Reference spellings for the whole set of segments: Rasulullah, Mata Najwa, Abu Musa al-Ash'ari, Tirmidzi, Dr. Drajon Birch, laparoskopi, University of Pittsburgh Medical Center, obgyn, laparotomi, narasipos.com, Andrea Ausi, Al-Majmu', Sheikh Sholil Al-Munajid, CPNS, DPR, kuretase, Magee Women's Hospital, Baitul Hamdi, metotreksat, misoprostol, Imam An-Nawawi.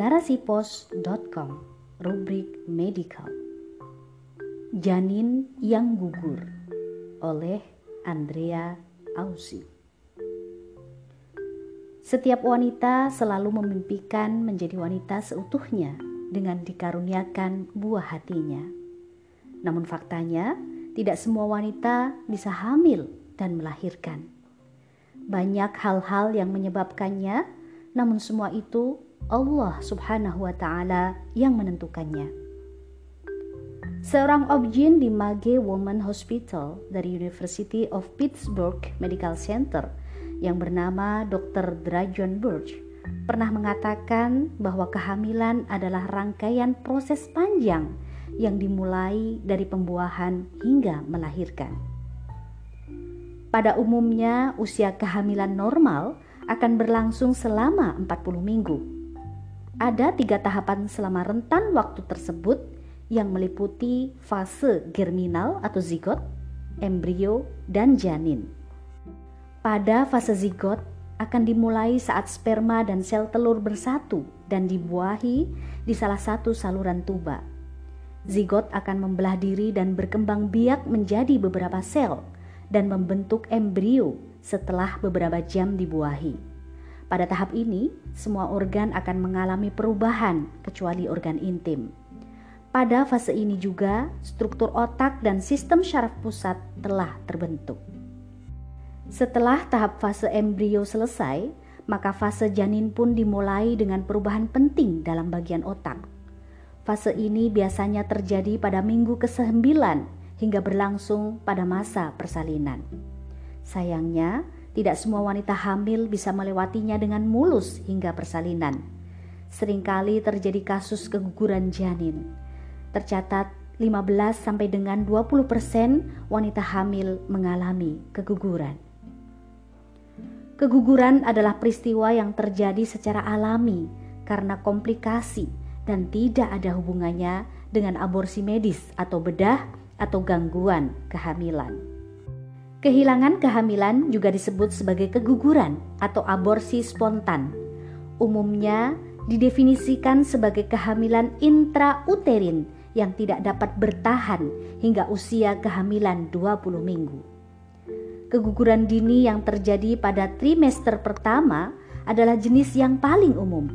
narasipos.com, rubrik Medical. Janin yang gugur, oleh Andrea Ausi. Setiap wanita selalu memimpikan menjadi wanita seutuhnya dengan dikaruniakan buah hatinya. Namun faktanya, tidak semua wanita bisa hamil dan melahirkan. Banyak hal-hal yang menyebabkannya, namun semua itu Allah Subhanahu wa Ta'ala yang menentukannya. Seorang obgyn di Magee Women's Hospital dari University of Pittsburgh Medical Center yang bernama Dr. Drajon Birch pernah mengatakan bahwa kehamilan adalah rangkaian proses panjang yang dimulai dari pembuahan hingga melahirkan. Pada umumnya, usia kehamilan normal akan berlangsung selama 40 minggu. Ada 3 tahapan selama rentan waktu tersebut yang meliputi fase germinal atau zigot, embrio, dan janin. Pada fase zigot akan dimulai saat sperma dan sel telur bersatu dan dibuahi di salah satu saluran tuba. Zigot akan membelah diri dan berkembang biak menjadi beberapa sel dan membentuk embrio setelah beberapa jam dibuahi. Pada tahap ini, semua organ akan mengalami perubahan kecuali organ intim. Pada fase ini juga, struktur otak dan sistem syaraf pusat telah terbentuk. Setelah tahap fase embrio selesai, maka fase janin pun dimulai dengan perubahan penting dalam bagian otak. Fase ini biasanya terjadi pada minggu ke-9 hingga berlangsung pada masa persalinan. Sayangnya, tidak semua wanita hamil bisa melewatinya dengan mulus hingga persalinan. Seringkali terjadi kasus keguguran janin. Tercatat 15 sampai dengan 20% wanita hamil mengalami keguguran. Keguguran adalah peristiwa yang terjadi secara alami karena komplikasi dan tidak ada hubungannya dengan aborsi medis atau bedah atau gangguan kehamilan. Kehilangan kehamilan juga disebut sebagai keguguran atau aborsi spontan. Umumnya didefinisikan sebagai kehamilan intrauterin yang tidak dapat bertahan hingga usia kehamilan 20 minggu. Keguguran dini yang terjadi pada trimester pertama adalah jenis yang paling umum.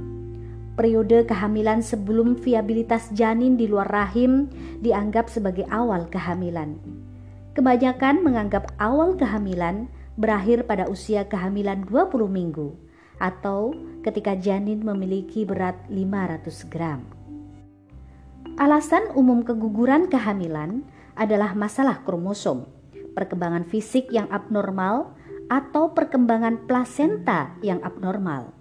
Periode kehamilan sebelum viabilitas janin di luar rahim dianggap sebagai awal kehamilan. Kebanyakan menganggap awal kehamilan berakhir pada usia kehamilan 20 minggu atau ketika janin memiliki berat 500 gram. Alasan umum keguguran kehamilan adalah masalah kromosom, perkembangan fisik yang abnormal, atau perkembangan plasenta yang abnormal.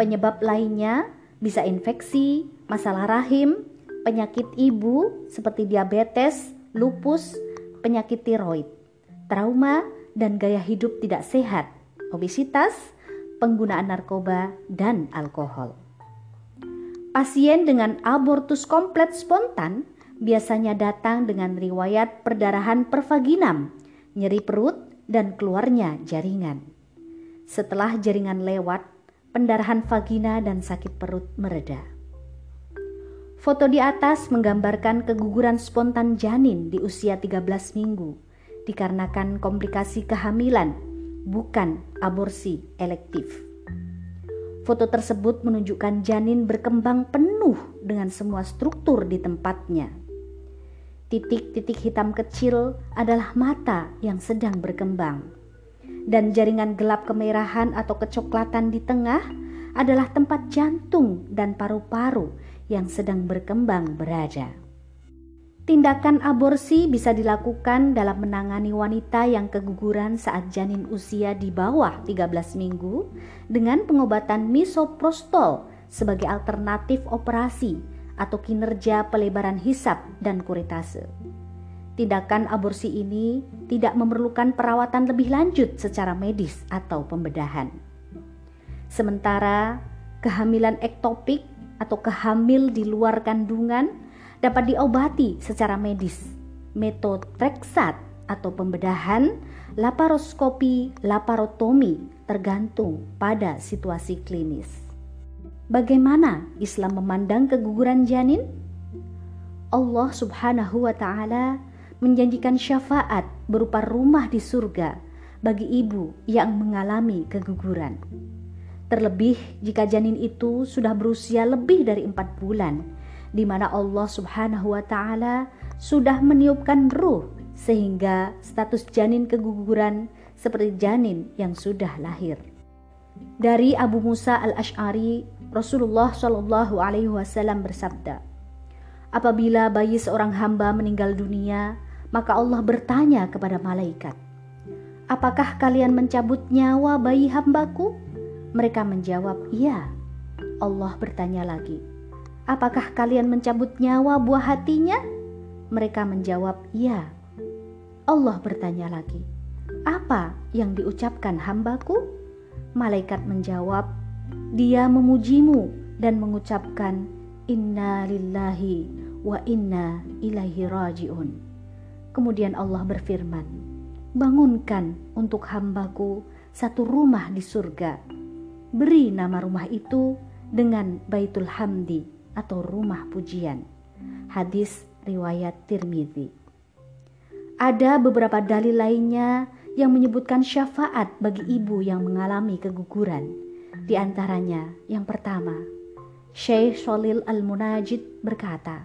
Penyebab lainnya bisa infeksi, masalah rahim, penyakit ibu seperti diabetes, lupus, penyakit tiroid, trauma dan gaya hidup tidak sehat, obesitas, penggunaan narkoba, dan alkohol. Pasien dengan abortus komplet spontan biasanya datang dengan riwayat perdarahan pervaginam, nyeri perut, dan keluarnya jaringan. Setelah jaringan lewat, pendarahan vagina dan sakit perut mereda. Foto di atas menggambarkan keguguran spontan janin di usia 13 minggu dikarenakan komplikasi kehamilan, bukan aborsi elektif. Foto tersebut menunjukkan janin berkembang penuh dengan semua struktur di tempatnya. Titik-titik hitam kecil adalah mata yang sedang berkembang. Dan jaringan gelap kemerahan atau kecoklatan di tengah adalah tempat jantung dan paru-paru yang sedang berkembang berada. Tindakan aborsi bisa dilakukan dalam menangani wanita yang keguguran saat janin usia di bawah 13 minggu dengan pengobatan misoprostol sebagai alternatif operasi atau kinerja pelebaran hisap dan kuretase. Tindakan aborsi ini tidak memerlukan perawatan lebih lanjut secara medis atau pembedahan. Sementara kehamilan ektopik atau kehamil di luar kandungan dapat diobati secara medis, metotreksat atau pembedahan, laparoskopi, laparotomi, tergantung pada situasi klinis. Bagaimana Islam memandang keguguran janin? Allah Subhanahu wa Ta'ala menjanjikan syafaat berupa rumah di surga bagi ibu yang mengalami keguguran. Terlebih jika janin itu sudah berusia lebih dari 4 bulan, di mana Allah Subhanahu wa Ta'ala sudah meniupkan ruh sehingga status janin keguguran seperti janin yang sudah lahir. Dari Abu Musa al-Ash'ari, Rasulullah Shallallahu Alaihi Wasallam bersabda, apabila bayi seorang hamba meninggal dunia, maka Allah bertanya kepada malaikat, apakah kalian mencabut nyawa bayi hambaku? Mereka menjawab, iya. Allah bertanya lagi, apakah kalian mencabut nyawa buah hatinya? Mereka menjawab, iya. Allah bertanya lagi, apa yang diucapkan hambaku? Malaikat menjawab, dia memujimu dan mengucapkan, inna lillahi wa inna ilaihi raji'un. Kemudian Allah berfirman, bangunkan untuk hambaku satu rumah di surga. Beri nama rumah itu dengan Baitul Hamdi atau rumah pujian. Hadis riwayat Tirmidzi. Ada beberapa dalil lainnya yang menyebutkan syafaat bagi ibu yang mengalami keguguran. Di antaranya, yang pertama, Sheikh Sholil Al-Munajid berkata,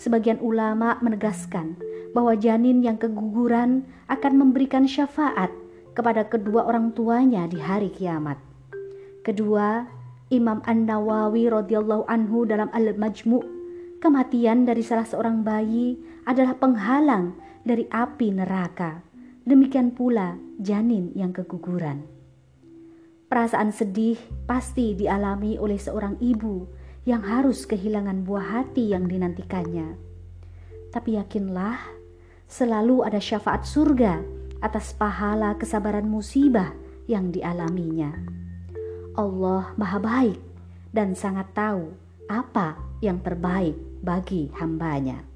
sebagian ulama menegaskan bahwa janin yang keguguran akan memberikan syafaat kepada kedua orang tuanya di hari kiamat. Kedua, Imam An-Nawawi radhiyallahu anhu dalam Al-Majmu', kematian dari salah seorang bayi adalah penghalang dari api neraka. Demikian pula janin yang keguguran. Perasaan sedih pasti dialami oleh seorang ibu yang harus kehilangan buah hati yang dinantikannya. Tapi yakinlah, selalu ada syafaat surga atas pahala kesabaran musibah yang dialaminya. Allah Maha Baik dan sangat tahu apa yang terbaik bagi hambanya.